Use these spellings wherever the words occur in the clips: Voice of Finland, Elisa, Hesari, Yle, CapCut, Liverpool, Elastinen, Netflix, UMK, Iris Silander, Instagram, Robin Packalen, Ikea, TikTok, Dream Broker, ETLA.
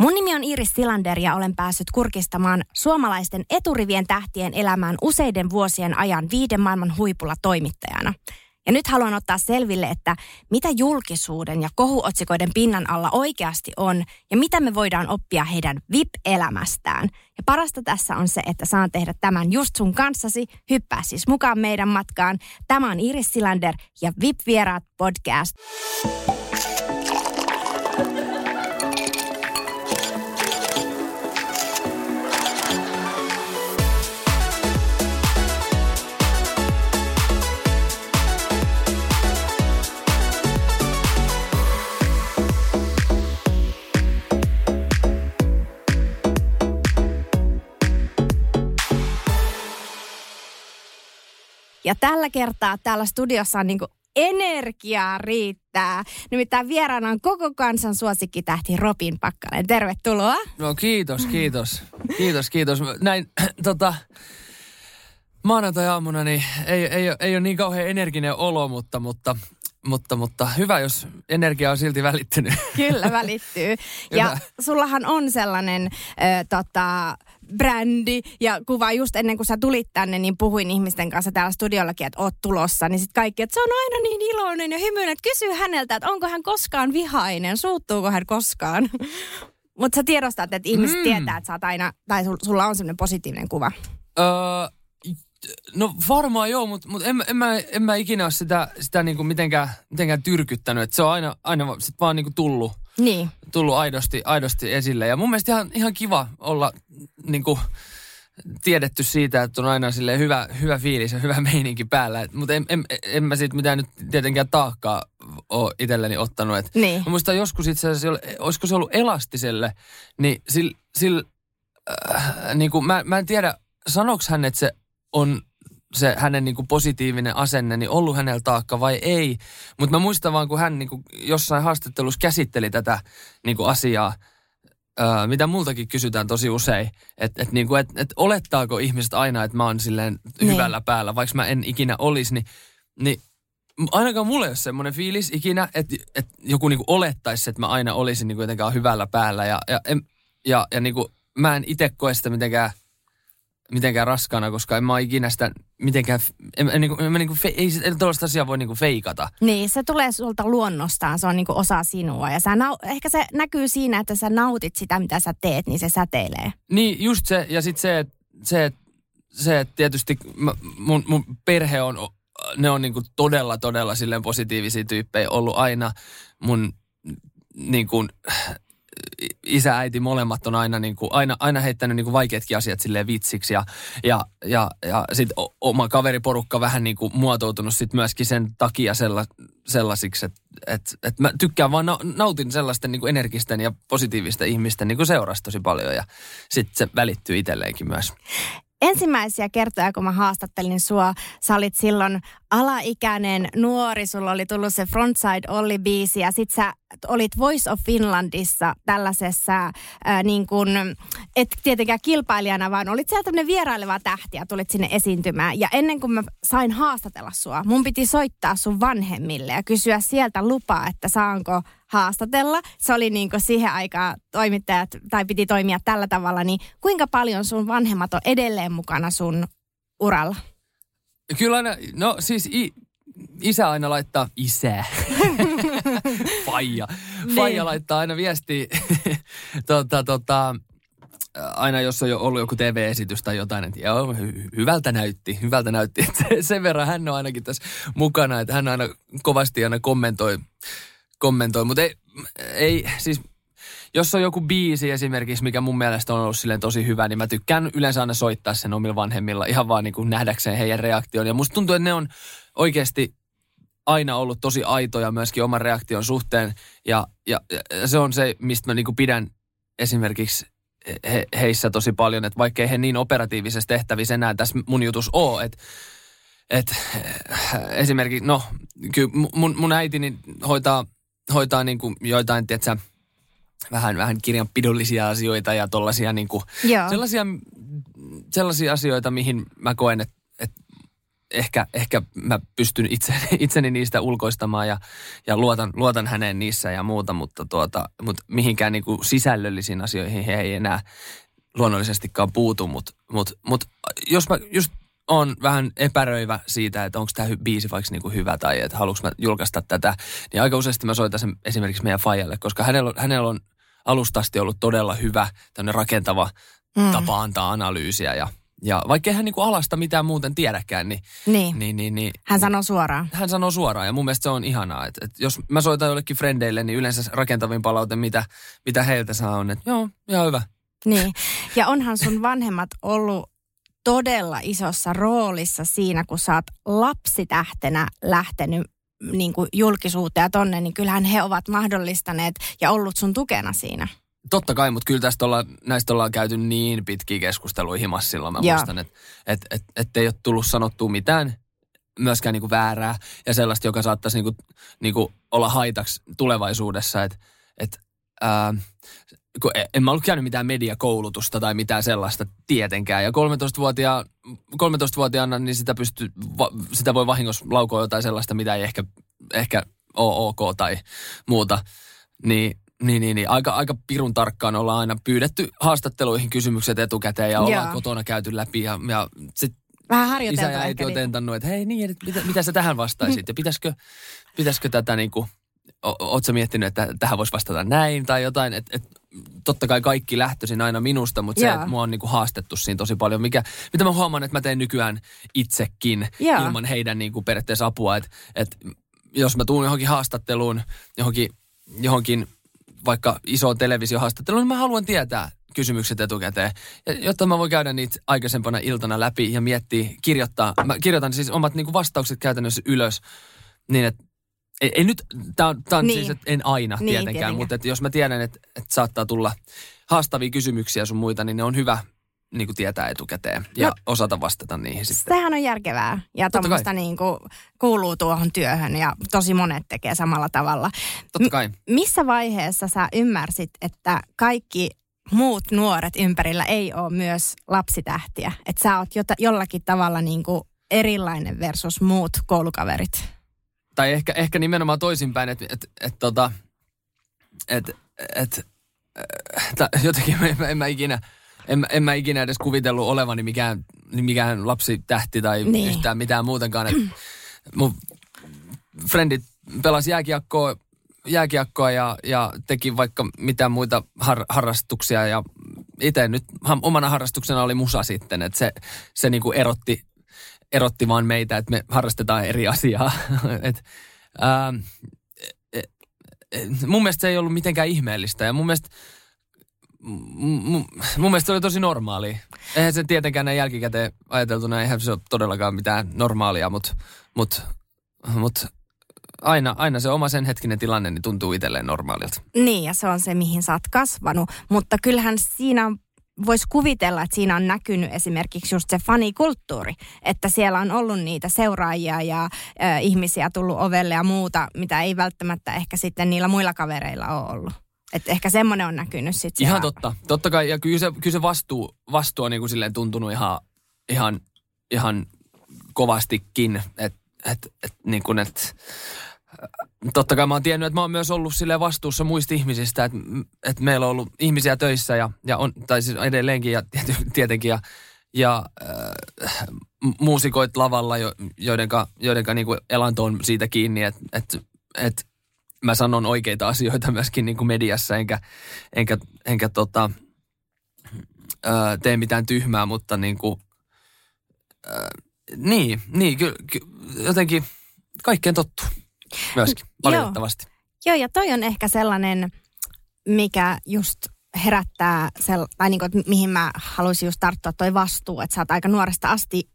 Mun nimi on Iris Silander ja olen päässyt kurkistamaan suomalaisten eturivien tähtien elämään useiden vuosien ajan 5 maailman huipulla toimittajana. Ja nyt haluan ottaa selville, että mitä julkisuuden ja kohuotsikoiden pinnan alla oikeasti on ja mitä me voidaan oppia heidän VIP-elämästään. Ja parasta tässä on se, että saan tehdä tämän just sun kanssasi. Hyppää siis mukaan meidän matkaan. Tämä on Iris Silander ja VIP-vieraat podcast. Ja tällä kertaa täällä studiossa on niin kuin energiaa riittää. Nimittäin vieraana on koko kansan suosikkitähti Robin Packalen. Tervetuloa. No kiitos. Kiitos. Näin maanantai-aamuna niin ei ole niin kauhean energinen olo, mutta hyvä, jos energia on silti välittynyt. Kyllä välittyy. Ja sullahan on sellainen brändi ja kuva just ennen kuin sä tulit tänne, niin puhuin ihmisten kanssa täällä studiollakin, että oot tulossa. Niin sit kaikki, että se on aina niin iloinen ja hymyinen, että kysy häneltä, että onko hän koskaan vihainen, suuttuuko hän koskaan. Mutta sä tiedostat, että ihmiset tietää, että sä oot aina, tai sulla on semmoinen positiivinen kuva. No varmaan joo, mutta en mä ikinä ole sitä niinku mitenkään tyrkyttänyt. Et se on aina sit vaan niinku tullut aidosti esille. Ja mun mielestä ihan kiva olla niinku tiedetty siitä, että on aina silleen hyvä fiilis ja hyvä meininki päällä. Mutta en mä siitä mitään nyt tietenkään taakkaa ole itselleni ottanut. Niin. Mä muistan joskus itse asiassa, olisiko se ollut Elastiselle, niin niinku, mä en tiedä, sanoks hän, että se on se hänen niinku positiivinen asenne, niin ollut hänellä taakka vai ei. Mutta mä muistan vaan, kun hän niinku jossain haastattelussa käsitteli tätä niinku asiaa, mitä multakin kysytään tosi usein, että et olettaako ihmiset aina, että mä oon silleen hyvällä päällä, vaikka mä en ikinä olisi, niin ainakaan mulla ei ole semmoinen fiilis ikinä, että joku niinku olettaisi, että mä aina olisin niinku jotenkaan hyvällä päällä. Ja niinku, mä en itse koe sitä mitenkään raskaana, koska en mä ole ikinä sitä mitenkään, ei tuollaista asiaa voi niinku feikata. Niin, se tulee sulta luonnostaan, se on niinku osa sinua ja ehkä se näkyy siinä, että sä nautit sitä, mitä sä teet, niin se säteilee. Niin, just se ja sitten se, että tietysti mun perhe on, ne on niinku todella silleen positiivisia tyyppejä ollut aina. Mun niinku isä, äiti, molemmat on aina, niin kuin, aina heittänyt niin kuin vaikeatkin asiat silleen vitsiksi ja sit oma kaveriporukka vähän niin kuin muotoutunut sit myöskin sen takia sellaisiksi, että mä tykkään vaan nautin sellaisten niin kuin energisten ja positiivisten ihmisten niin kuin seurasta tosi paljon ja sit se välittyy itselleenkin myös. Ensimmäisiä kertoja, kun mä haastattelin sua, sä olit silloin alaikäinen nuori, sulla oli tullut se Frontside Olli-biisi ja sit sä olit Voice of Finlandissa tällaisessa niin kuin, et tietenkään kilpailijana, vaan olit siellä tämmöinen vieraileva tähti ja tulit sinne esiintymään. Ja ennen kuin mä sain haastatella sua, mun piti soittaa sun vanhemmille ja kysyä sieltä lupaa, että saanko haastatella. Se oli niin kuin siihen aikaan toimittajat, tai piti toimia tällä tavalla, niin kuinka paljon sun vanhemmat on edelleen mukana sun uralla? Kyllä aina, no siis isä aina laittaa isää. Faija laittaa aina viestiä, aina jos on jo ollut joku TV-esitys tai jotain, että joo, hyvältä näytti. Sen verran hän on ainakin tässä mukana, että hän aina kovasti aina kommentoi. Mutta ei, siis jos on joku biisi esimerkiksi, mikä mun mielestä on ollut silleen tosi hyvä, niin mä tykkään yleensä aina soittaa sen omilla vanhemmilla ihan vaan niin kuin nähdäkseen heidän reaktion. Ja musta tuntuu, että ne on oikeasti aina ollut tosi aitoja myöskin oman reaktion suhteen ja se on se, mistä mä niinku pidän esimerkiksi heissä tosi paljon, että vaikkei he niin operatiivisessa tehtävissä enää tässä mun jutus ole, että et, esimerkiksi, no, kyllä mun äitini hoitaa niin kuin joitain, tietsä, vähän kirjanpidollisia asioita ja tollaisia niin kuin sellaisia asioita, mihin mä koen, että ehkä mä pystyn itseni niistä ulkoistamaan ja luotan häneen niissä ja muuta, mutta mihinkään niin kuin sisällöllisiin asioihin he ei enää luonnollisestikaan puutu, mutta jos mä just on vähän epäröivä siitä, että onko tämä biisi vaikka niinku hyvä tai että haluanko mä julkaista tätä, niin aika useasti mä soitan sen esimerkiksi meidän faijalle, koska hänellä on alusta asti ollut todella hyvä tämmöinen rakentava tapa antaa analyysiä ja vaikkei hän niinku alasta mitään muuten tiedäkään, niin hän sanoo suoraan. Hän sanoo suoraan ja mun mielestä se on ihanaa, että jos mä soitan jollekin frendeille, niin yleensä rakentavin palaute, mitä heiltä saa on, että joo, ihan hyvä. Niin, ja onhan sun vanhemmat ollut todella isossa roolissa siinä, kun sä oot lapsitähtenä lähtenyt niin kuin julkisuuteen ja tonne, niin kyllähän he ovat mahdollistaneet ja ollut sun tukena siinä. Totta kai, mutta kyllä näistä ollaan käyty niin pitkiä keskusteluja himas silloin. Mä muistan, että ei ole tullut sanottua mitään myöskään niin kuin väärää ja sellaista, joka saattaisi niin kuin olla haitaksi tulevaisuudessa, että en mä ollut käynyt mitään mediakoulutusta tai mitään sellaista tietenkään. Ja 13-vuotiaana niin sitä voi vahingossa laukoa jotain sellaista, mitä ei ehkä ole ok tai muuta. Niin. Aika pirun tarkkaan ollaan aina pyydetty haastatteluihin kysymykset etukäteen ja ollaan kotona käyty läpi. Ja sitten isä ja äiti on tentannut, että hei niin, mitä sä tähän vastaisit ja pitäisikö tätä niin kuin... Oletko sä miettinyt, että tähän voisi vastata näin tai jotain? Totta kai kaikki lähtöisin aina minusta, mutta se, että mua on niinku haastettu siinä tosi paljon. Mitä mä huomaan, että mä teen nykyään itsekin ilman heidän niinku periaatteessa apua. Et jos mä tuun johonkin haastatteluun, johonkin vaikka isoon televisiohaastatteluun, niin mä haluan tietää kysymykset etukäteen. Ja, jotta mä voin käydä niitä aikaisempana iltana läpi ja miettiä, kirjoittaa. Mä kirjoitan siis omat niinku vastaukset käytännössä ylös niin, että ei nyt, tämä on niin. Siis, en aina niin, tietenkään, mutta että jos mä tiedän, että saattaa tulla haastavia kysymyksiä sun muita, niin ne on hyvä niin kuin tietää etukäteen ja osata vastata niihin sitten. Sehän on järkevää ja tuommoista niin kuin kuuluu tuohon työhön ja tosi monet tekee samalla tavalla. Totta kai. Missä vaiheessa sä ymmärsit, että kaikki muut nuoret ympärillä ei ole myös lapsitähtiä? Että sä oot jollakin tavalla niin kuin erilainen versus muut koulukaverit? Tai ehkä nimenomaan toisinpäin, jotenkin en mä ikinä edes kuvitellut olevani mikään lapsitähti tai yhtään mitään muutenkaan. Mun frendit pelasi jääkiekkoa ja teki vaikka mitään muita harrastuksia ja itse nyt omana harrastuksena oli musa sitten, että se niinku erotti vaan meitä, että me harrastetaan eri asiaa. Mun mielestä se ei ollut mitenkään ihmeellistä ja mun mielestä se oli tosi normaalia. Eihän se tietenkään näin jälkikäteen ajateltuna, eihän se ole todellakaan mitään normaalia, mutta aina se oma sen hetkinen tilanne niin tuntuu itselleen normaalilta. Niin ja se on se, mihin sä oot kasvanut, mutta kyllähän siinä on voisi kuvitella, että siinä on näkynyt esimerkiksi just se fanikulttuuri, että siellä on ollut niitä seuraajia ja ihmisiä tullut ovelle ja muuta, mitä ei välttämättä ehkä sitten niillä muilla kavereilla ole ollut. Että ehkä semmoinen on näkynyt sitten. Ihan totta. Totta kai, ja kyllä se vastuu on niin kuin silleen tuntunut ihan kovastikin, että niin kuin, että... Totta kai mä oon tiennyt, että mä oon myös ollut silleen vastuussa muista ihmisistä, että meillä on ollut ihmisiä töissä tai siis edelleenkin ja tietenkin ja muusikoit lavalla, joidenka niinku elanto on siitä kiinni, että mä sanon oikeita asioita myöskin niinku mediassa, enkä tee mitään tyhmää, mutta niinku, jotenkin kaikkeen tottuu. Myöskin, valitettavasti. Joo, ja toi on ehkä sellainen, mikä just herättää, tai niin kuin, mihin mä haluaisin just tarttua toi vastuu, että sä oot aika nuoresta asti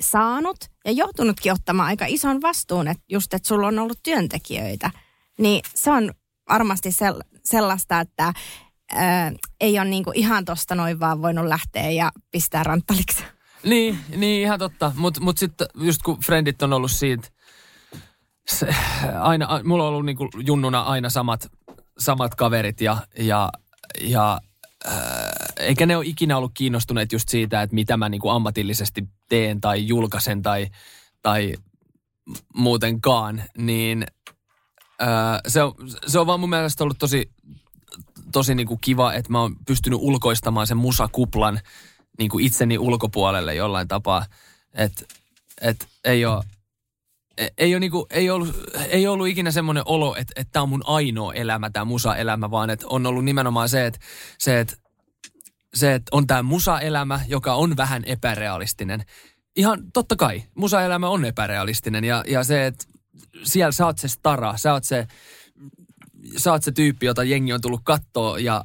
saanut ja joutunutkin ottamaan aika ison vastuun, että just, että sulla on ollut työntekijöitä. Niin se on varmasti sellaista, että ei ole niinku ihan tosta noin vaan voinut lähteä ja pistää ranttaliksi. Niin ihan totta. Mut sitten just kun frendit on ollut siitä, aina, mulla on ollut niinku junnuna aina samat kaverit ja eikä ne ole ikinä ollut kiinnostuneet just siitä, että mitä mä niinku ammatillisesti teen tai julkaisen tai muutenkaan, niin se on vaan mun mielestä ollut tosi niinku kiva, että mä oon pystynyt ulkoistamaan sen musakuplan niinku itseni ulkopuolelle jollain tapaa, että ei ollut ikinä semmoinen olo, että tämä on mun ainoa elämä, tämä musaelämä, vaan että on ollut nimenomaan se, että on tämä musaelämä, joka on vähän epärealistinen. Ihan totta kai, musaelämä on epärealistinen ja se, että siellä sä oot se stara, sä oot se tyyppi, jota jengi on tullut kattoo ja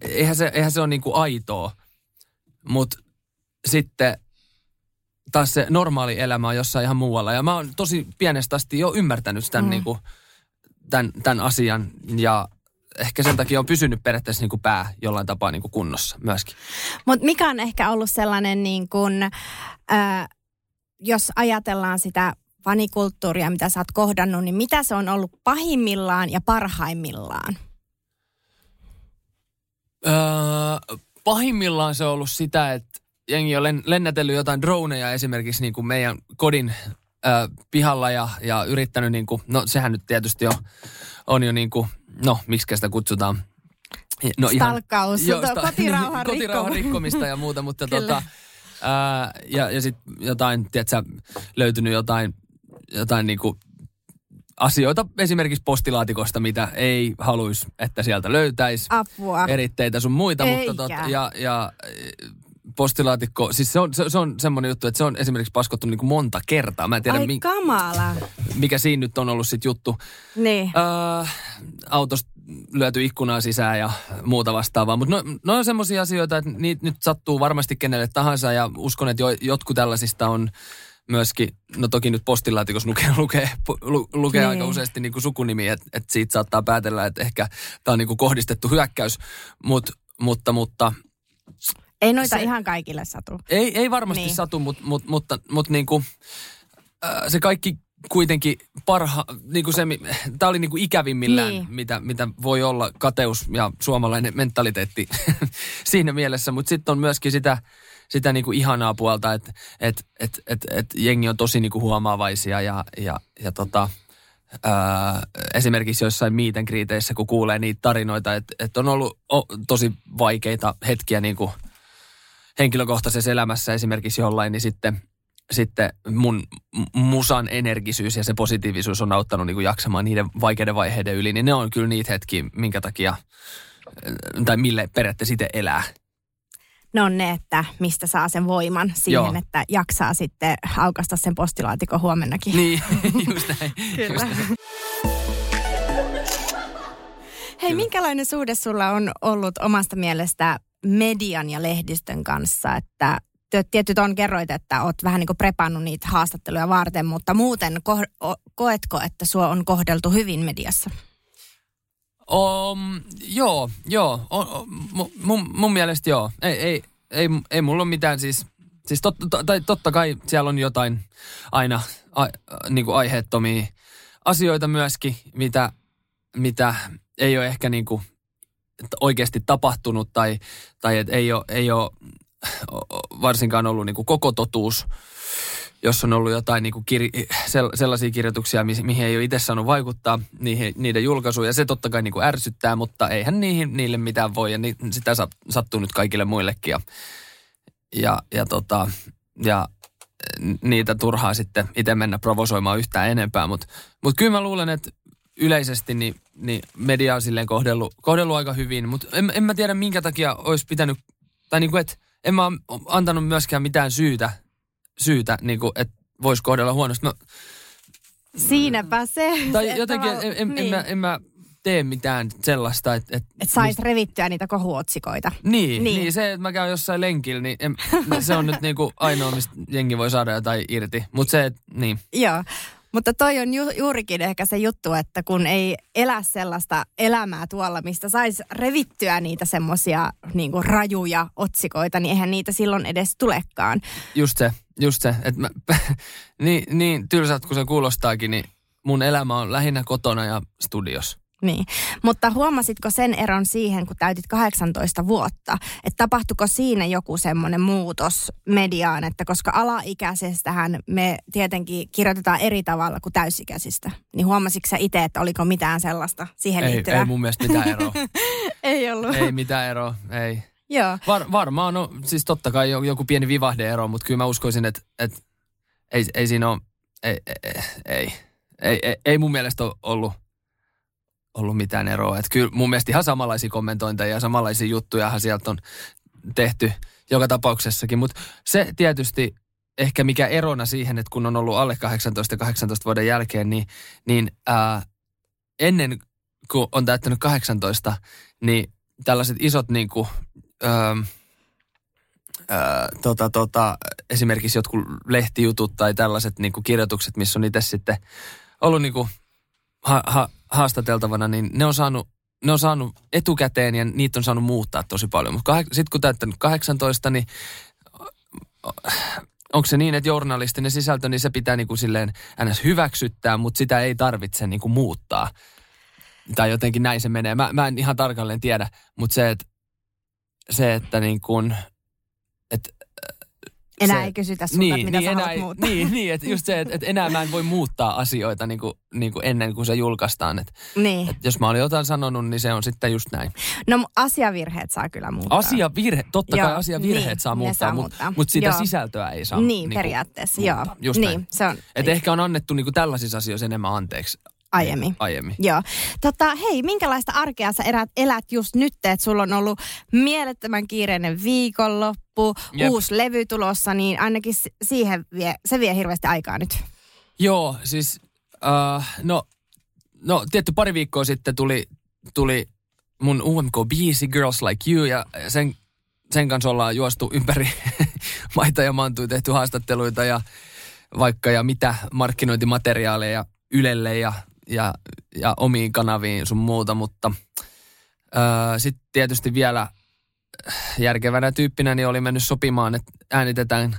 eihän se ole niinku aitoa, mut sitten taas se normaali elämä on jossain ihan muualla. Ja mä oon tosi pienestä asti jo ymmärtänyt tämän, niinku, tämän asian. Ja ehkä sen takia on pysynyt periaatteessa niinku pää jollain tapaa niinku kunnossa myöskin. Mutta mikä on ehkä ollut sellainen, niin kun, jos ajatellaan sitä fanikulttuuria, mitä sä oot kohdannut, niin mitä se on ollut pahimmillaan ja parhaimmillaan? Pahimmillaan se on ollut sitä, että jengi on lennätellyt jotain droneja esimerkiksi niin kuin meidän kodin pihalla ja yrittänyt, niin kuin, no sehän nyt tietysti on jo niin kuin, no miksikä sitä kutsutaan. No, stalkkaus, kotirauhan rikkomista ja muuta, mutta ja sitten jotain, tiedätkö, löytynyt jotain niin kuin asioita esimerkiksi postilaatikosta, mitä ei haluaisi, että sieltä löytäisi. Apua. Eritteitä sun muita, eikä. Mutta postilaatikko, siis se on semmoinen juttu, että se on esimerkiksi paskottu niin kuin monta kertaa. Mä en tiedä, kamala. Mikä siinä nyt on ollut sit juttu. Niin. Autosta lyöty ikkunaa sisään ja muuta vastaavaa. Mutta no on semmoisia asioita, että niitä nyt sattuu varmasti kenelle tahansa ja uskon, että jotkut tällaisista on myöskin, no toki nyt postilaatikossa lukee niin. Aika useasti niin kuin sukunimi, että siitä saattaa päätellä, että ehkä tämä on niin kuin kohdistettu hyökkäys, mutta ei noita se, ihan kaikille satu. Ei varmasti niin. Satu, mutta niinku, se kaikki kuitenkin niinku se, tää oli niinku ikävimmillään, niin. mitä voi olla kateus ja suomalainen mentaliteetti siinä mielessä. Mutta sitten on myöskin sitä niinku ihanaa puolta, että jengi on tosi niinku huomaavaisia ja esimerkiksi joissain meet and greeteissä, kun kuulee niitä tarinoita, että on ollut tosi vaikeita hetkiä niinku henkilökohtaisessa elämässä esimerkiksi jollain, niin sitten mun musan energisyys ja se positiivisuus on auttanut niin kuin jaksamaan niiden vaikeiden vaiheiden yli. Niin ne on kyllä niitä hetkiä, minkä takia, tai mille periaatteessa itse elää. No on ne, että mistä saa sen voiman siihen, joo. Että jaksaa sitten aukaista sen postilaatikon huomennakin. Niin, just näin. Kyllä. Hei, minkälainen suhde sulla on ollut omasta mielestä median ja lehdistön kanssa, että tietyt on kerroit, että oot vähän niin kuin prepannut niitä haastatteluja varten, mutta muuten koetko, että sua on kohdeltu hyvin mediassa? Joo. Mun mielestä joo. Ei mulla ole mitään siis totta kai siellä on jotain aina niin kuin aiheettomia asioita myöskin, mitä ei ole ehkä niin kuin oikeasti tapahtunut tai et ei ole varsinkaan ollut niin kuin koko totuus, jos on ollut jotain niin kuin sellaisia kirjoituksia, mihin ei ole itse saanut vaikuttaa, niiden julkaisuun. Ja se totta kai niin kuin ärsyttää, mutta eihän niille mitään voi. Ja sitä sattuu nyt kaikille muillekin. Ja niitä turhaa sitten itse mennä provosoimaan yhtään enempää. Mutta kyllä mä luulen, että yleisesti niin media on silleen kohdellut aika hyvin, mutta en mä tiedä minkä takia olisi pitänyt, tai niin kuin, että en mä antanut myöskään mitään syytä niin kuin, että voisi kohdella huonosti. Siinäpä se. Tai jotenkin, en mä tee mitään sellaista, että... Että sais revittyä niitä kohuotsikoita. Niin, se, että mä käyn jossain lenkillä, niin se on nyt niin kuin ainoa, mistä jengi voi saada jotain irti, mutta se, että niin. Joo. Mutta toi on juurikin ehkä se juttu, että kun ei elä sellaista elämää tuolla, mistä saisi revittyä niitä semmoisia niinku rajuja otsikoita, niin eihän niitä silloin edes tulekaan. Just se. Niin tylsät kuin se kuulostaakin, niin mun elämä on lähinnä kotona ja studiossa. Niin, mutta huomasitko sen eron siihen, kun täytit 18 vuotta, että tapahtuiko siinä joku semmoinen muutos mediaan, että koska alaikäisestähän me tietenkin kirjoitetaan eri tavalla kuin täysikäisistä, niin huomasitko sä itse, että oliko mitään sellaista siihen liittyvää? Ei mun mielestä mitään eroa. Ei ollut. Ei mitään eroa, ei. Joo. Varmaan, no siis totta kai joku pieni vivahdeero, mutta kyllä mä uskoisin, että ei siinä ole, ei mun mielestä ole ollut mitään eroa. Että kyllä mun mielestä ihan samanlaisia kommentointeja ja samanlaisia juttujahan sieltä on tehty joka tapauksessakin. Mutta se tietysti ehkä mikä erona siihen, että kun on ollut alle 18 ja 18 vuoden jälkeen, niin ennen kuin on täyttänyt 18, niin tällaiset isot niinku esimerkiksi jotkut lehtijutut tai tällaiset niinku kirjoitukset, missä on itse sitten ollut niinku haastateltavana, niin ne on saanut etukäteen ja niitä on saanut muuttaa tosi paljon. Mutta sitten kun täyttänyt 18, niin onko se niin, että journalistinen sisältö, niin se pitää niin kuin silleen ns. Hyväksyttää, mutta sitä ei tarvitse niin kuin muuttaa. Tai jotenkin näin se menee. Mä en ihan tarkalleen tiedä, mutta se, että niin kuin, että enää ei kysytä sulta, mitä sä haluat muuttaa. Niin, että just se, että enää mä en voi muuttaa asioita niin kuin ennen kuin se julkaistaan. Että jos mä olin jotain sanonut, niin se on sitten just näin. No asiavirheet saa kyllä muuttaa. Totta kai asiavirheet niin, saa muuttaa, mutta sitä sisältöä ei saa periaatteessa, muuttaa. Just niin, näin. Että ehkä on annettu niin kuin tällaisissa asioissa enemmän anteeksi. Aiemmin. Joo. Hei, minkälaista arkea sä elät just nyt, että sulla on ollut mielettömän kiireinen viikonloppu, uusi levy tulossa, niin ainakin siihen se vie hirveästi aikaa nyt. Joo, siis no tietty pari viikkoa sitten tuli mun UMK biisi Girls Like You ja sen kanssa ollaan juostu ympäri maita ja maantui, tehty haastatteluita ja vaikka ja mitä markkinointimateriaaleja Ylelle ja omiin kanaviin sun muuta, mutta sitten tietysti vielä järkevänä tyyppinä niin oli mennyt sopimaan, että äänitetään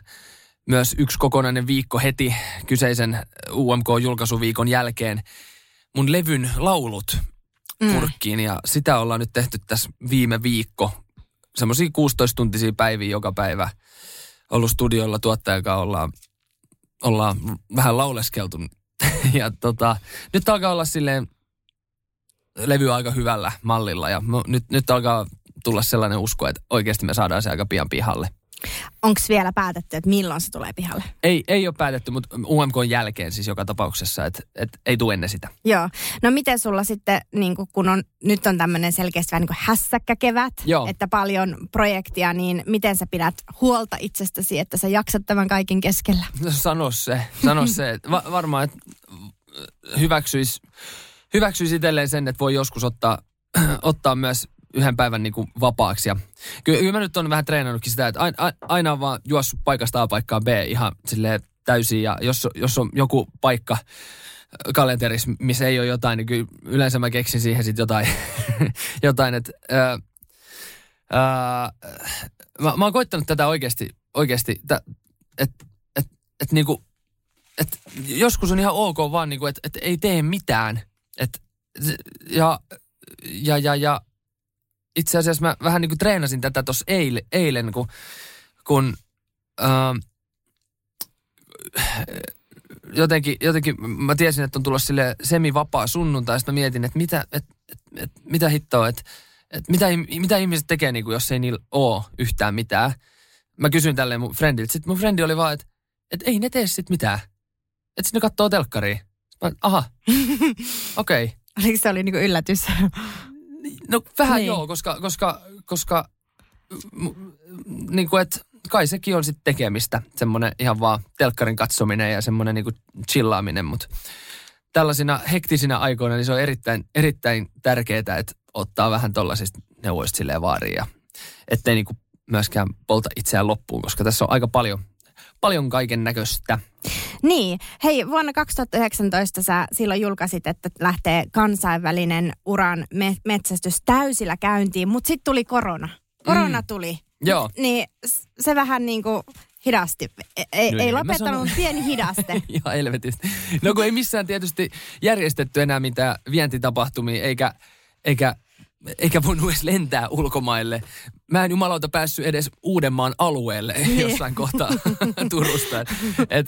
myös yksi kokonainen viikko heti kyseisen UMK-julkaisuviikon jälkeen mun levyn laulut purkkiin ja sitä ollaan nyt tehty tässä viime viikko. Semmoisia 16-tuntisia päiviä joka päivä ollut studiolla tuottajakaan ollaan vähän lauleskeltu. Ja nyt alkaa olla silleen levy aika hyvällä mallilla ja nyt alkaa tulla sellainen usko, että oikeasti me saadaan se aika pian pihalle. Onko vielä päätetty, että milloin se tulee pihalle? Ei ole päätetty, mutta UMK:n jälkeen siis joka tapauksessa, että ei tule ennen sitä. Joo. No miten sulla sitten, niin kun nyt on tämmöinen selkeästi vähän niin kuin hässäkkäkevät, että paljon projektia, niin miten sä pidät huolta itsestäsi, että sä jaksat tämän kaiken keskellä? No sano se. Että varmaan, että hyväksyisi itselleen sen, että voi joskus ottaa myös yhden päivän niin kuin vapaaksi. Ja kyllä mä nyt on vähän treenannutkin sitä, että aina on vaan juossut paikasta A paikkaan B ihan silleen täysin. Ja jos on joku paikka kalenterissa, missä ei ole jotain, niin kyllä yleensä mä keksin siihen sitten jotain. Että, mä oon koittanut tätä oikeasti että niin kuin, että joskus on ihan ok vaan, niin kuin, että ei tee mitään. Että, ja itse asiassa mä vähän niin kuin treenasin tätä tuossa eilen, kun jotenkin mä tiesin, että on tulossa silleen semivapaa sunnuntai, sitten mietin, että mitä hittoa, että mitä ihmiset tekee, niin kuin, jos ei niillä ole yhtään mitään. Mä kysyin tälleen mun friendiltä, sitten mun friendi oli vaan, että ei ne tee sit mitään. Että sitten ne kattoo telkkaria. Aha, okei. Oliko se oli niin kuin yllätys? No vähän niin. Joo, koska niin kuin, että kai sekin on sitten tekemistä, semmoinen ihan vaan telkkarin katsominen ja semmoinen niin kuin chillaaminen, mutta tällaisina hektisinä aikoina niin se on erittäin tärkeää, että ottaa vähän tuollaisista neuvoista silleen vaaria, ettei niin kuin myöskään polta itseään loppuun, koska tässä on aika paljon paljon kaiken näköistä. Niin. Hei, vuonna 2019 sä silloin julkaisit, että lähtee kansainvälinen uran metsästys täysillä käyntiin, mutta sitten tuli korona. Korona tuli. Joo. Niin se vähän niin kuin hidasti. Ei lopettanut, mutta pieni hidaste. Ihan helvetisti. No kun ei missään tietysti järjestetty enää mitään vientitapahtumia, eikä voinut edes lentää ulkomaille. Mä en jumalauta päässyt edes Uudenmaan alueelle jossain kohtaa Turusta. Et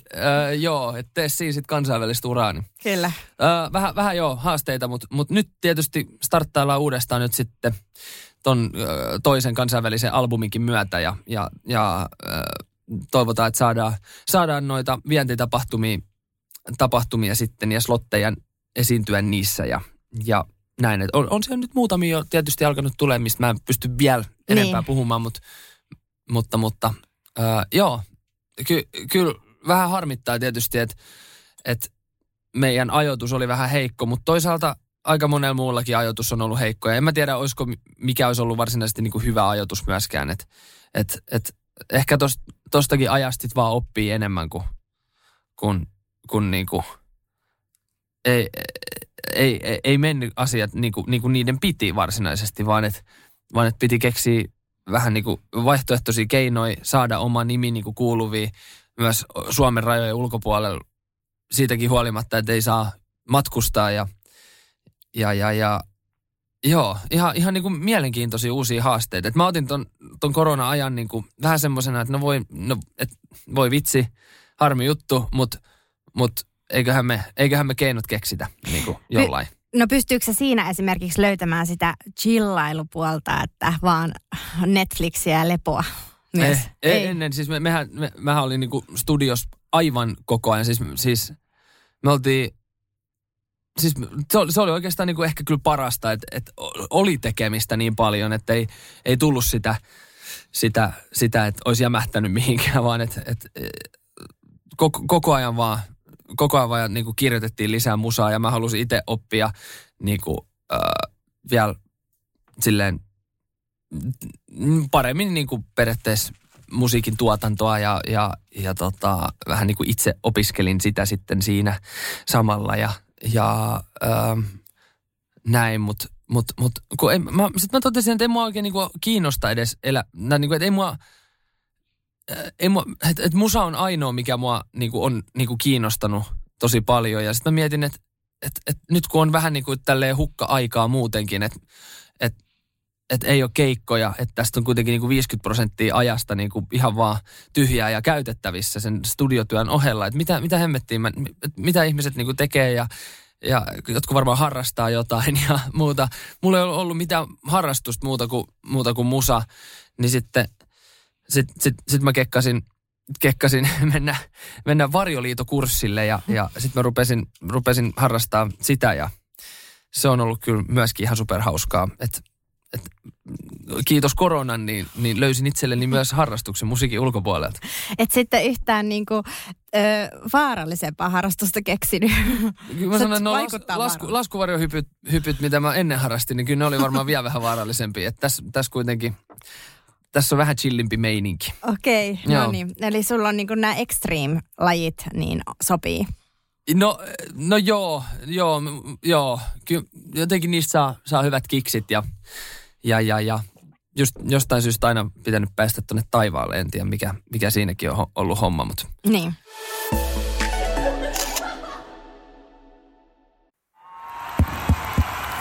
tee siinä sit kansainvälistä uraa. Kyllä. Vähän joo, haasteita, mutta nyt tietysti starttaillaan uudestaan nyt sitten ton toisen kansainvälisen albuminkin myötä ja toivotaan, että saadaan noita vientitapahtumia sitten ja slotteja esiintyä nissä ja näin. On se nyt muutamia jo tietysti alkanut tulee, mistä mä en pysty vielä enempää puhumaan, mutta joo, kyllä vähän harmittaa tietysti, että meidän ajoitus oli vähän heikko, mutta toisaalta aika monella muullakin ajoitus on ollut heikko. Ja en mä tiedä, mikä olisi ollut varsinaisesti niin kuin hyvä ajoitus myöskään, että ehkä tostakin ajasta vaan oppii enemmän kuin niinku ei mennyt asiat niinku niiden piti varsinaisesti, vaan et piti keksiä vähän niinku vaihtoehtoisia keinoja saada oma nimi niinku kuuluviin myös Suomen rajojen ulkopuolella siitäkin huolimatta, että ei saa matkustaa ja joo, ihan niin kuin mielenkiintoisia uusia haasteita. Et mä otin ton korona-ajan niin kuin vähän semmoisena, että voi vitsi, harmi juttu, mutta eiköhän me keinot keksitä niin kuin jollain. No pystyykö se siinä esimerkiksi löytämään sitä chillailupuolta, että vaan Netflixiä ja lepoa myös? Ei. Ennen, siis mehän oli niin kuin studios aivan koko ajan, siis me oltiin... Siis se oli oikeastaan niin kuin ehkä kyllä parasta, että oli tekemistä niin paljon, että ei tullut sitä, että olisi jämähtänyt mihinkään, vaan että koko ajan niin kuin kirjoitettiin lisää musaa ja mä halusin itse oppia niin kuin, vielä silleen paremmin niin kuin periaatteessa musiikin tuotantoa ja vähän niin kuin itse opiskelin sitä sitten siinä samalla näin, mut kun sitten mä totesin, että ei mua oikein niinku kiinnosta edes niinku, että ei mua, musa on ainoa, mikä mua niinku on niinku kiinnostanut tosi paljon, ja sitten mä mietin, että nyt kun on vähän niinku tälleen hukka-aikaa muutenkin, että ei ole keikkoja, että tästä on kuitenkin niinku 50% ajasta niinku ihan vaan tyhjää ja käytettävissä sen studiotyön ohella. Että mitä hemmettiin, mitä ihmiset niinku tekee ja jotkut varmaan harrastaa jotain ja muuta. Mulla ei ollut mitään harrastusta muuta kuin musa, niin sitten sit mä kekkasin mennä varjoliitokurssille ja sitten mä rupesin harrastaa sitä, ja se on ollut kyllä myöskin ihan superhauskaa, että kiitos koronan, niin löysin itselleni myös harrastuksen musiikin ulkopuolelta. Et sitten yhtään niinku vaarallisempaa harrastusta keksinyt. Mä sanon, no laskuvarjohypyt, mitä mä ennen harrastin, niin kyllä ne oli varmaan vielä vähän vaarallisempi. Että tässä kuitenkin, tässä on vähän chillimpi meininki. Okei, no niin. Eli sulla on niinku nämä extreme-lajit, niin sopii. No joo. Kyllä jotenkin niistä saa hyvät kiksit ja just jostain syystä aina pitänyt päästä tuonne taivaalle. En tiedä, mikä siinäkin on ollut homma, mutta... Niin.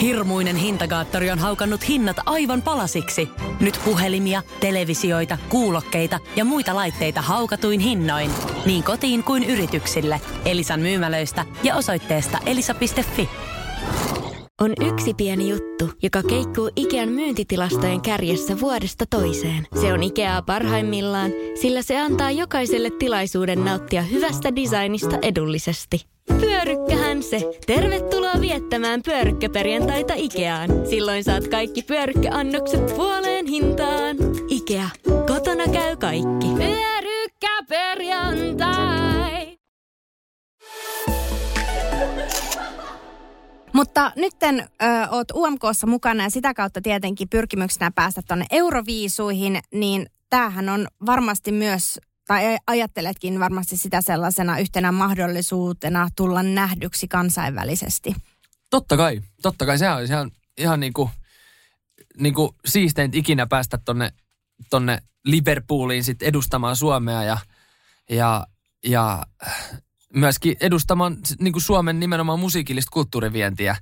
Hirmuinen hintakaattori on haukannut hinnat aivan palasiksi. Nyt puhelimia, televisioita, kuulokkeita ja muita laitteita haukatuin hinnoin. Niin kotiin kuin yrityksille. Elisan myymälöistä ja osoitteesta elisa.fi. On yksi pieni juttu, joka keikkuu Ikean myyntitilastojen kärjessä vuodesta toiseen. Se on Ikeaa parhaimmillaan, sillä se antaa jokaiselle tilaisuuden nauttia hyvästä designista edullisesti. Pyörykkähän se! Tervetuloa viettämään pyörykkäperjantaita Ikeaan. Silloin saat kaikki pyörykkäannokset puoleen hintaan. Ikea. Kotona käy kaikki. Pyörykkäperjantai! Mutta nytten oot UMK:ssa mukana ja sitä kautta tietenkin pyrkimyksenä päästä tuonne euroviisuihin, niin tämähän on varmasti myös, tai ajatteletkin varmasti sitä sellaisena yhtenä mahdollisuutena tulla nähdyksi kansainvälisesti. Totta kai. Sehän on ihan niinku siisteintä ikinä päästä tonne Liverpooliin sit edustamaan Suomea ja myöskin edustamaan niin Suomen nimenomaan musiikillista kulttuurivientiä,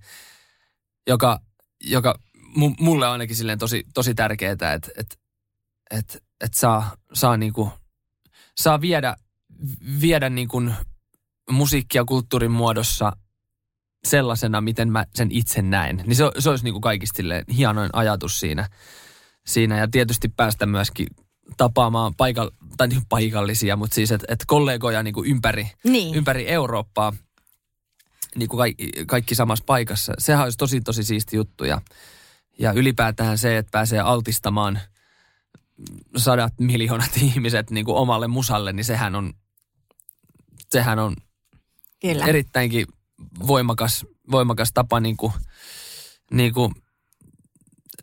joka mulle on ainakin silleen tosi tärkeää, että saa viedä niin kuin musiikkia kulttuurin muodossa sellaisena, miten mä sen itse näen. Niin se olisi niin kuin kaikista silleen hienoin ajatus siinä. Ja tietysti päästä myöskin tapaamaan paikallisia, mutta siis, että kollegoja niin kuin ympäri Eurooppaa niin kuin kaikki samassa paikassa. Sehän olisi tosi siisti juttu ja ylipäätään se, että pääsee altistamaan 100 miljoonat ihmiset niin kuin omalle musalle, niin sehän on kyllä erittäinkin voimakas tapa niin kuin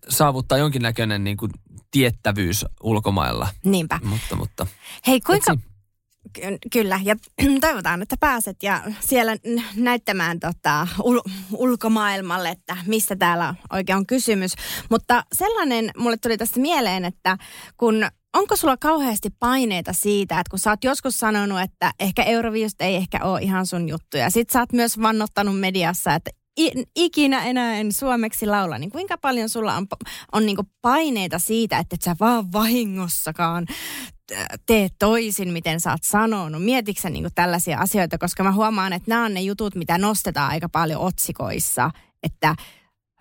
saavuttaa jonkinnäköinen niin kuin tiettävyys ulkomailla. Niinpä. Mutta. Hei, kuinka... Kyllä, ja toivotaan, että pääset ja siellä näyttämään ulkomaailmalle, että mistä täällä oikein on kysymys. Mutta sellainen mulle tuli tästä mieleen, että onko sulla kauheasti paineita siitä, että kun sä oot joskus sanonut, että ehkä Euroviisut ei ehkä ole ihan sun juttuja. Sitten sä oot myös vannottanut mediassa, että ikinä enää en suomeksi laula, niin kuinka paljon sulla on niin kuin paineita siitä, että et sä vaan vahingossakaan tee toisin, miten sä oot sanonut. Mietitkö sä niin kuin tällaisia asioita, koska mä huomaan, että nämä on ne jutut, mitä nostetaan aika paljon otsikoissa, että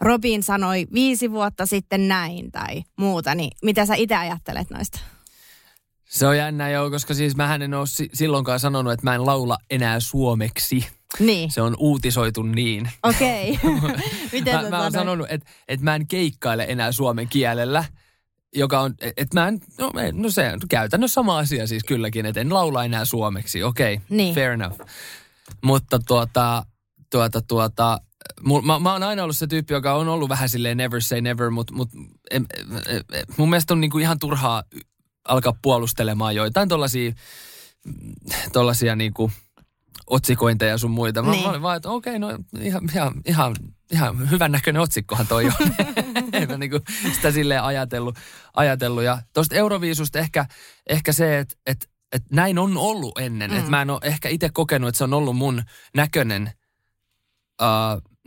Robin sanoi 5 vuotta sitten näin tai muuta, niin mitä sä itse ajattelet noista? Se on jännä joo, koska siis mähän en ole silloinkaan sanonut, että mä en laula enää suomeksi. Niin. Se on uutisoitu niin. Okei. Okay. Mä oon sanonut, että mä en keikkaile enää suomen kielellä, joka on, että mä en, no se on käytännössä sama asia siis kylläkin, että en laula enää suomeksi. Okei, niin. Fair enough. Mutta mä oon aina ollut se tyyppi, joka on ollut vähän silleen never say never, mutta mun mielestä on niinku ihan turhaa alkaa puolustelemaan joitain tollaisia niinku otsikointeja sun muita. Niin. Mä olin vaan, että okei, ihan hyvän näköinen otsikkohan toi on. En mä niinku sitä silleen ajatellut. Ja tosta Euroviisusta ehkä se, että näin on ollut ennen. Että mä en ole ehkä itse kokenut, että se on ollut mun näköinen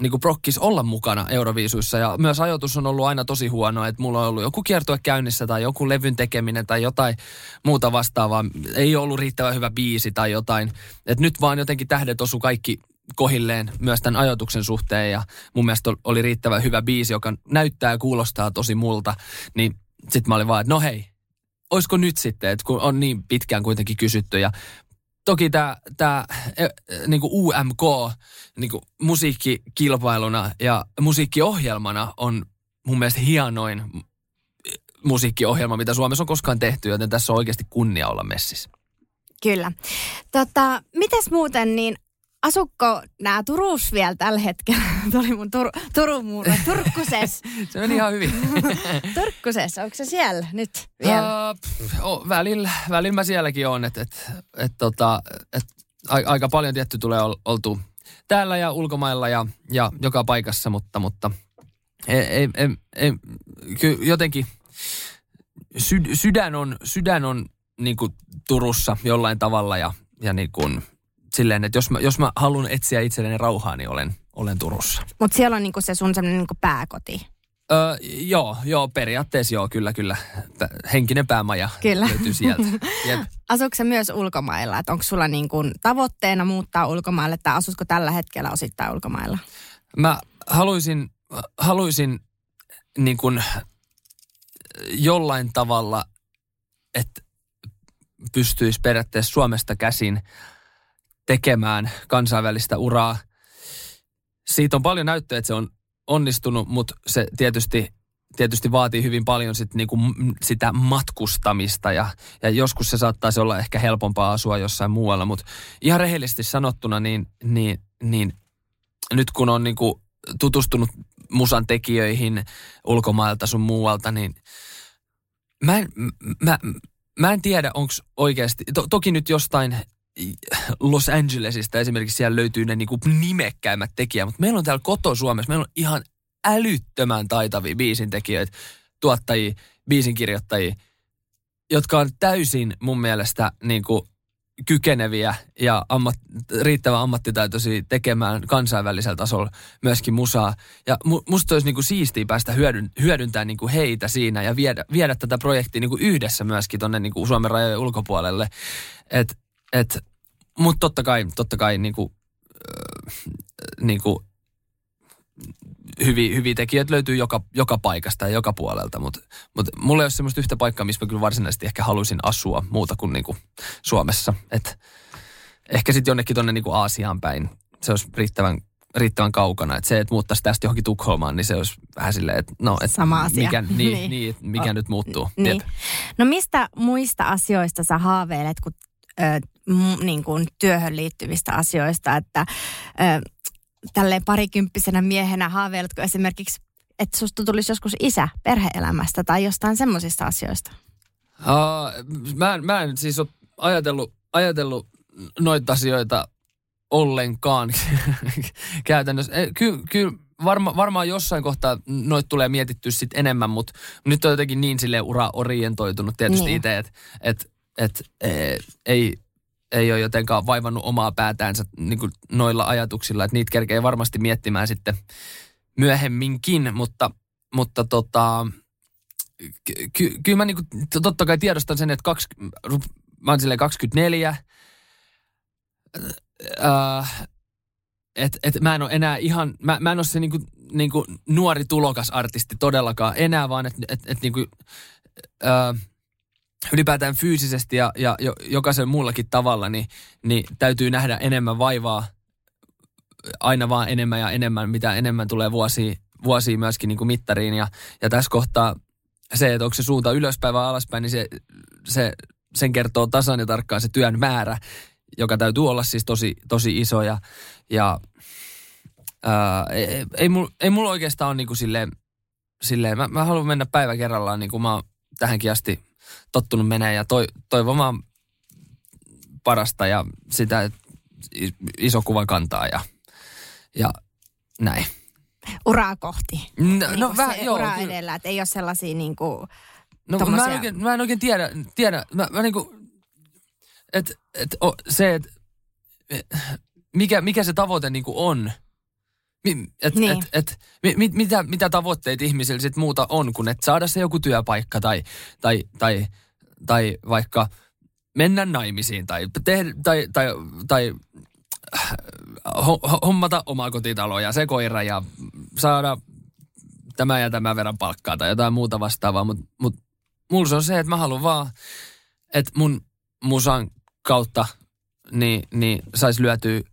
niinku prokkis olla mukana Euroviisuissa. Ja myös ajoitus on ollut aina tosi huono, että mulla on ollut joku kiertue käynnissä tai joku levyn tekeminen tai jotain muuta vastaavaa. Ei ollut riittävän hyvä biisi tai jotain. Että nyt vaan jotenkin tähdet osu kaikki kohilleen myös tämän ajoituksen suhteen. Ja mun mielestä oli riittävän hyvä biisi, joka näyttää ja kuulostaa tosi multa. Niin sit mä olin vaan, että no hei, olisiko nyt sitten, että kun on niin pitkään kuitenkin kysytty ja toki tämä niinku UMK niinku musiikkikilpailuna ja musiikkiohjelmana on mun mielestä hienoin musiikkiohjelma, mitä Suomessa on koskaan tehty, joten tässä on oikeasti kunnia olla messissä. Kyllä. Mites muuten, niin asukko nämä Turussa vielä tällä hetkellä? Tuli mun Turun muura. Turkkuses. Se meni ihan hyvin. Turkkuses, onko se siellä nyt vielä? Välillä mä sielläkin oon. Aika paljon tietty tulee oltu täällä ja ulkomailla ja joka paikassa, mutta jotenkin sydän on niin kuin Turussa jollain tavalla ja niin kuin silleen, että jos mä haluan etsiä itselleni rauhaa, niin olen Turussa. Mutta siellä on niinku se sun semmoinen niinku pääkoti? Joo, periaatteessa joo, kyllä. Henkinen päämaja kyllä löytyy sieltä. Asuuko sä myös ulkomailla? Et onko sulla niinku tavoitteena muuttaa ulkomaille tai asutko tällä hetkellä osittain ulkomailla? Mä haluaisin niin kuin jollain tavalla, että pystyisi periaatteessa Suomesta käsin tekemään kansainvälistä uraa. Siitä on paljon näyttöä, että se on onnistunut, mutta se tietysti vaatii hyvin paljon sit niinku sitä matkustamista ja joskus se saattaisi olla ehkä helpompaa asua jossain muualla, mutta ihan rehellisesti sanottuna niin nyt kun on niinku tutustunut musan tekijöihin ulkomailta sun muualta, niin mä en tiedä, onko oikeasti, toki nyt jostain Los Angelesista esimerkiksi siellä löytyy ne niinku nimekkäimmät tekijät, mutta meillä on täällä koto-Suomessa, meillä on ihan älyttömän taitavia biisintekijöitä, tuottajia, biisinkirjoittajia, jotka on täysin mun mielestä niinku kykeneviä ja riittävän ammattitaitoisia tekemään kansainvälisellä tasolla myöskin musaa. Ja musta olisi niinku siistiä päästä hyödyntämään niinku heitä siinä ja viedä tätä projektia niinku yhdessä myöskin tuonne niinku Suomen rajojen ulkopuolelle. Mutta totta kai niinku hyviä tekijöitä löytyy joka paikasta ja joka puolelta, mutta mulla ei ole semmoista yhtä paikkaa, missä mä kyllä varsinaisesti ehkä haluaisin asua muuta kuin niinku Suomessa. Et ehkä sitten jonnekin tuonne niinku Aasiaan päin, se olisi riittävän kaukana. Et se, että muuttaisi tästä johonkin Tukholmaan, niin se olisi vähän silleen, että no, et sama asia. Mikä nyt muuttuu. Niin. No mistä muista asioista sä haaveilet, kun niin kuin työhön liittyvistä asioista, että tälleen parikymppisenä miehenä haaveiletko esimerkiksi, että susta tulisi joskus isä perhe-elämästä tai jostain semmoisista asioista? Mä en siis ole ajatellut noita asioita ollenkaan käytännössä. Kyllä varmaan jossain kohtaa noita tulee mietittyä sit enemmän, mutta nyt on jotenkin niin silleen ura-orientoitunut tietysti niin itse, että ei ole jotenkaan vaivannut omaa päätäänsä niin kuin noilla ajatuksilla, että niitä kerkee varmasti miettimään sitten myöhemminkin, mutta kyllä mä niin kuin totta kai tiedostan sen, että mä oon silleen 24, että mä en ole enää ihan, mä en ole se niin kuin nuori tulokas artisti todellakaan enää, vaan että niin kuin, ylipäätään fyysisesti ja jokaisen muullakin tavalla, niin täytyy nähdä enemmän vaivaa, aina vaan enemmän ja enemmän, mitä enemmän tulee vuosia myöskin niin kuin mittariin. Ja tässä kohtaa se, että onko se suunta ylöspäin vai alaspäin, niin sen kertoo tasan ja tarkkaan se työn määrä, joka täytyy olla siis tosi iso. Ei mulla oikeastaan ole niin kuin silleen mä haluan mennä päivä kerrallaan, niin kuin mä oon tähänkin asti tottunut menee ja toivomaan parasta ja sitä iso kuva kantaa ja näin. Uraa kohti. No vähän joo. Uraa edellä, että ei ole sellaisia niinku tommosia. Mä en oikein tiedä. Mä niinku, että mikä se tavoite niinku on. Mitä tavoitteet ihmisillä sit muuta on, kun et saada se joku työpaikka tai vaikka mennä naimisiin tai hommata omaa kotitaloa, se koira ja saada tämä ja tämän verran palkkaa tai jotain muuta vastaavaa, mut mulla se on se, että mä haluan vaan, että mun musan kautta niin saisi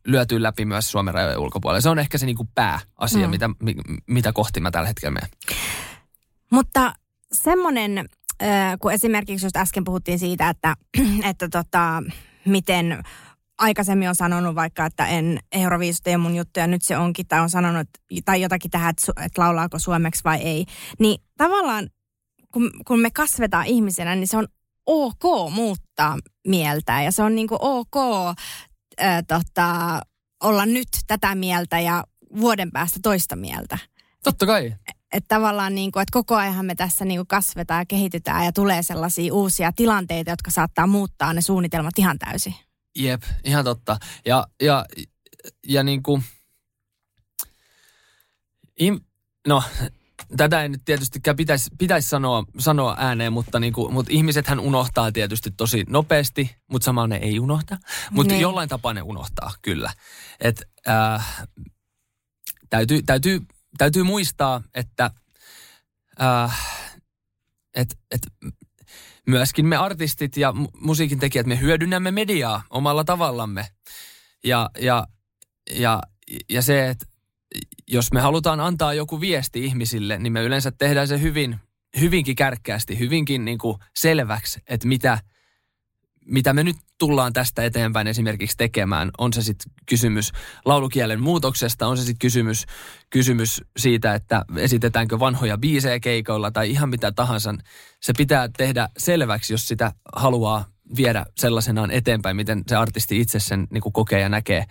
lyötyä läpi myös Suomen rajojen ulkopuolelle. Se on ehkä se niinku pääasia, mitä kohti mä tällä hetkellä menen. Mutta semmoinen, kun esimerkiksi just äsken puhuttiin siitä, että miten aikaisemmin on sanonut vaikka, että en Euroviisut ei ole mun juttu ja nyt se onkin, tai on sanonut tai jotakin tähän, että laulaako suomeksi vai ei. Niin tavallaan, kun me kasvetaan ihmisenä, niin se on ok muuttaa mieltä ja se on niinku ok olla nyt tätä mieltä ja vuoden päästä toista mieltä. Totta kai. Että tavallaan niinku, että koko ajan me tässä niinku kasvetaan ja kehitytään ja tulee sellaisia uusia tilanteita, jotka saattaa muuttaa ne suunnitelmat ihan täysin. Jep, ihan totta. Ja niinku, tätä ei nyt tietystikään pitäisi sanoa ääneen, mutta ihmisethän unohtaa tietysti tosi nopeasti, mutta samalla ne ei unohta. Mutta jollain tapaa ne unohtaa, kyllä. Täytyy Täytyy muistaa, että myöskin me artistit ja musiikin tekijät, me hyödynnämme mediaa omalla tavallamme. Ja se, että jos me halutaan antaa joku viesti ihmisille, niin me yleensä tehdään se hyvinkin kärkkäästi, hyvinkin niin kuin selväksi, että mitä me nyt tullaan tästä eteenpäin esimerkiksi tekemään. On se sitten kysymys laulukielen muutoksesta, on se sitten kysymys siitä, että esitetäänkö vanhoja biisejä keikoilla tai ihan mitä tahansa. Se pitää tehdä selväksi, jos sitä haluaa viedä sellaisenaan eteenpäin, miten se artisti itse sen niin kuin kokee ja näkee.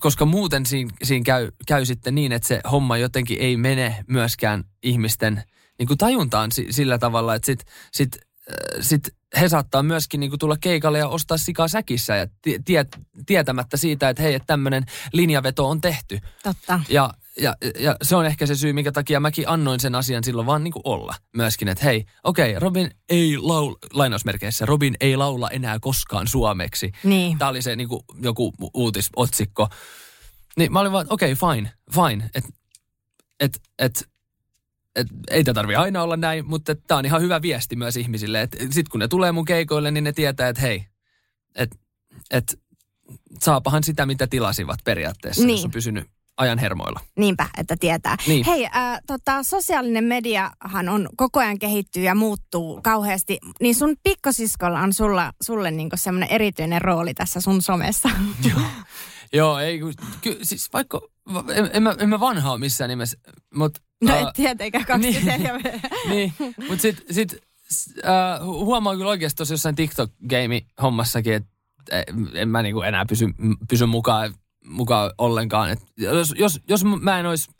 Koska muuten siinä käy sitten niin, että se homma jotenkin ei mene myöskään ihmisten niin kuin tajuntaan sillä tavalla, että sit he saattaa myöskin niin kuin tulla keikalle ja ostaa sikaa säkissä ja tietämättä siitä, että hei, että tämmöinen linjaveto on tehty. Totta. Ja se on ehkä se syy, minkä takia mäkin annoin sen asian silloin vaan niin kuin olla myöskin, että hei, okei, Robin ei laula, lainausmerkeissä, Robin ei laula enää koskaan suomeksi. Niin. Tämä oli se niin kuin joku uutisotsikko. Niin mä olin vaan, okei, fine, ei tämä tarvitse aina olla näin, mutta tämä on ihan hyvä viesti myös ihmisille. Sitten kun ne tulee mun keikoille, niin ne tietää, että hei, että saapahan sitä, mitä tilasivat periaatteessa, niin. Jos on pysynyt ajan hermoilla. Niinpä, että tietää. Niin. Hei, sosiaalinen mediahan on koko ajan kehittyy ja muuttuu kauheasti. Niin sun pikkosiskolla on sulle niinku semmoinen erityinen rooli tässä sun somessa. Joo, ei siis vaikka en mä vanhaa missään nimessä, mutta no et tietenkään 24. Niin, mutta sitten huomaa kyllä oikeasti tuossa jossain TikTok-game-hommassakin, että en mä niinku enää pysy mukaan ollenkaan. Et jos mä en olisi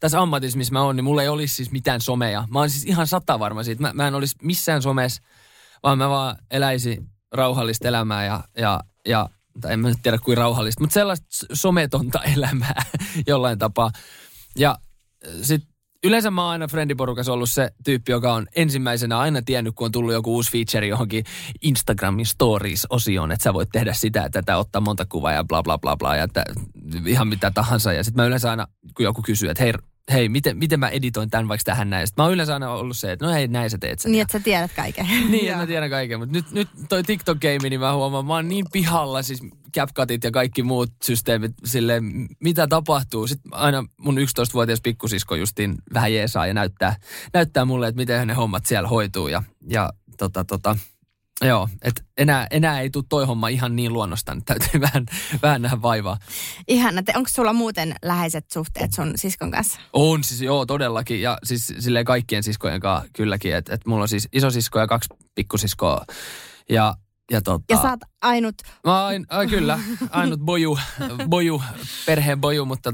tässä ammatissa, missä mä oon, niin mulla ei olisi siis mitään someja. Mä oon siis ihan satavarma siitä. Mä en olisi missään somessa, vaan mä vaan eläisin rauhallista elämää ja tai en mä nyt tiedä kuin rauhallista, mutta sellaista sometonta elämää jollain tapaa. Ja sitten yleensä mä oon aina friendiporukassa ollut se tyyppi, joka on ensimmäisenä aina tiennyt, kun on tullut joku uusi feature johonkin Instagramin stories-osioon, että sä voit tehdä sitä ja tätä, ottaa monta kuvaa ja bla bla bla bla ja ihan mitä tahansa. Ja sitten mä yleensä aina, kun joku kysyy, että hei, miten mä editoin tämän vaikka tähän näin. Sitten mä oon yleensä aina ollut se, että no hei, näin sä teet sen. Niin, että sä tiedät kaiken. Niin, että mä tiedän kaiken. Mutta nyt toi TikTok-game, niin mä huomaan, mä oon niin pihalla, siis CapCutit ja kaikki muut systeemit, silleen, mitä tapahtuu. Sitten aina mun 11-vuotias pikkusisko justiin vähän jeesaa ja näyttää mulle, että miten ne hommat siellä hoituu. Joo, että enää ei tule toi homma ihan niin luonnostaan, että täytyy vähän nähdä vaivaa. Ihana, onko sulla muuten läheiset suhteet sun siskon kanssa? On siis, joo, todellakin. Ja siis silleen kaikkien siskojen kanssa kylläkin. Että mulla on siis isosisko ja kaksi pikkusiskoa. Ja sä oot ainut... Kyllä, ainut boju, perheen boju, mutta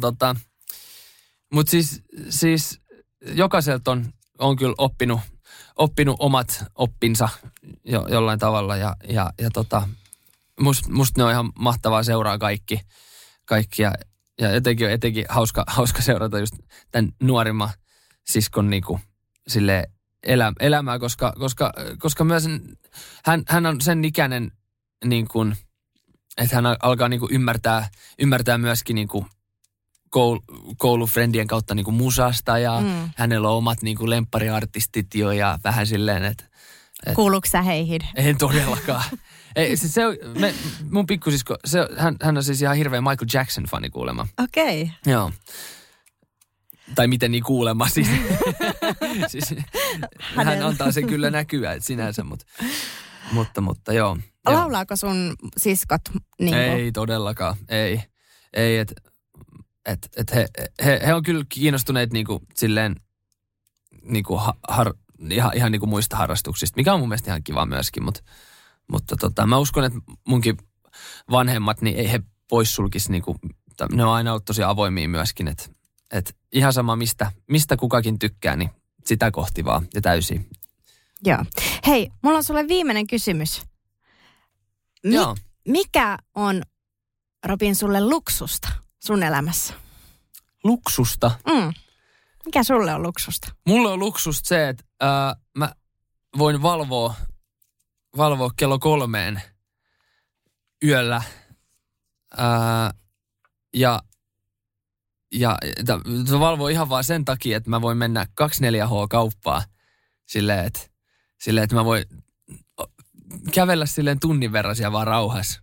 Mutta siis jokaiselta on kyllä oppinut omat oppinsa jollain tavalla ja musta ne on ihan mahtavaa seuraa kaikki ja etenkin hauska seurata just tämän nuorimman siskon niinku sille elämää, koska myös hän on sen ikäinen niin kuin, että hän alkaa niinku ymmärtää myöskin niinku koulufriendien kautta niinku musasta ja hänellä on omat niinku lemppariartistit jo ja vähän silleen, että... Kuuluuko sä heihin? En todellakaan. Ei, siis mun pikkusisko, hän on siis ihan hirveä Michael Jackson-fani kuulemma. Okei. Okay. Joo. Tai miten niin kuulemma siis. Siis hän antaa sen kyllä näkyä sinänsä, mutta joo. Laulaako sun siskot? Niin ei todellakaan, ei, että... Et he on kyllä kiinnostuneet niinku silleen niinku ihan niinku muista harrastuksista, mikä on mun mielestä ihan kiva myöskin, mutta mä uskon, että munkin vanhemmat, niin ei he poissulkisi niinku, ne on aina ollut tosi avoimia myöskin, että ihan sama mistä kukakin tykkää, niin sitä kohti vaan ja täysin. Joo. Hei, mulla on sulle viimeinen kysymys. Joo. Mikä on, Robin, sulle luksusta? Sun elämässä. Luksusta? Mikä sulle on luksusta? Mulle on luksusta se, että mä voin valvoa kello 3 yöllä Ja valvoo ihan vaan sen takia, että mä voin mennä 24H-kauppaa silleen, että mä voin kävellä silleen tunnin verran siellä vaan rauhassa.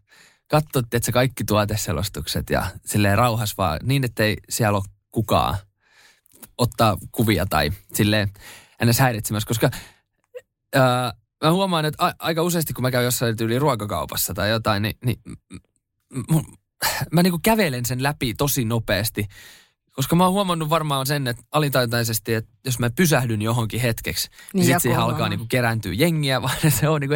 Katso, että se kaikki tuoteselostukset ja silleen rauhassa vaan niin, ettei siellä ole kukaan ottaa kuvia tai silleen ennäs häiritsemässä, koska mä huomaan, että aika useasti kun mä käyn jossain tyyliin ruokakaupassa tai jotain, niin mä niinku kävelen sen läpi tosi nopeasti, koska mä oon huomannut varmaan sen, että alintaitaisesti, että jos mä pysähdyn johonkin hetkeksi, niin sit siihen alkaa niinku kerääntyä jengiä, vaan se on niinku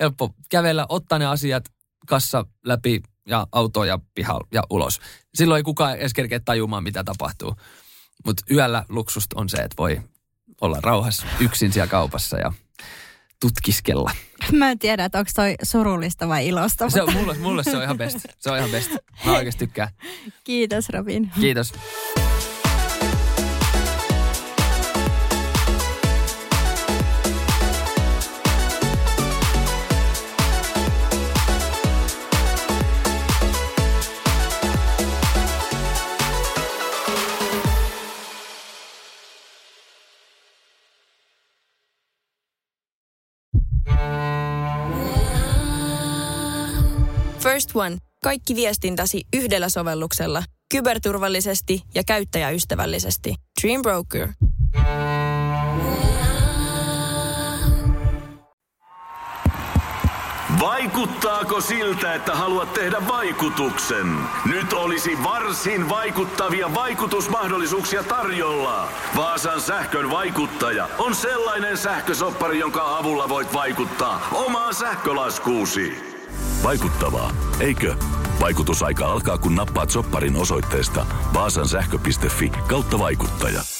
helppo kävellä, ottaa ne asiat kassa läpi ja auto ja piha ja ulos. Silloin ei kukaan edes kerkeä tajumaan, mitä tapahtuu. Mutta yöllä luksusta on se, että voi olla rauhassa yksin siellä kaupassa ja tutkiskella. Mä en tiedä, että onko toi surullista vai ilosta. Mutta... Mulle se on ihan best. Se on ihan best. Mä oikeasti tykkään. Kiitos, Robin. Kiitos. First One. Kaikki viestintäsi yhdellä sovelluksella. Kyberturvallisesti ja käyttäjäystävällisesti. Dream Broker. Vaikuttaako siltä, että haluat tehdä vaikutuksen? Nyt olisi varsin vaikuttavia vaikutusmahdollisuuksia tarjolla. Vaasan sähkön vaikuttaja on sellainen sähkösoppari, jonka avulla voit vaikuttaa omaan sähkölaskuusi. Vaikuttavaa, eikö? Vaikutusaika alkaa, kun nappaat sopparin osoitteesta vaasansähkö.fi/vaikuttaja.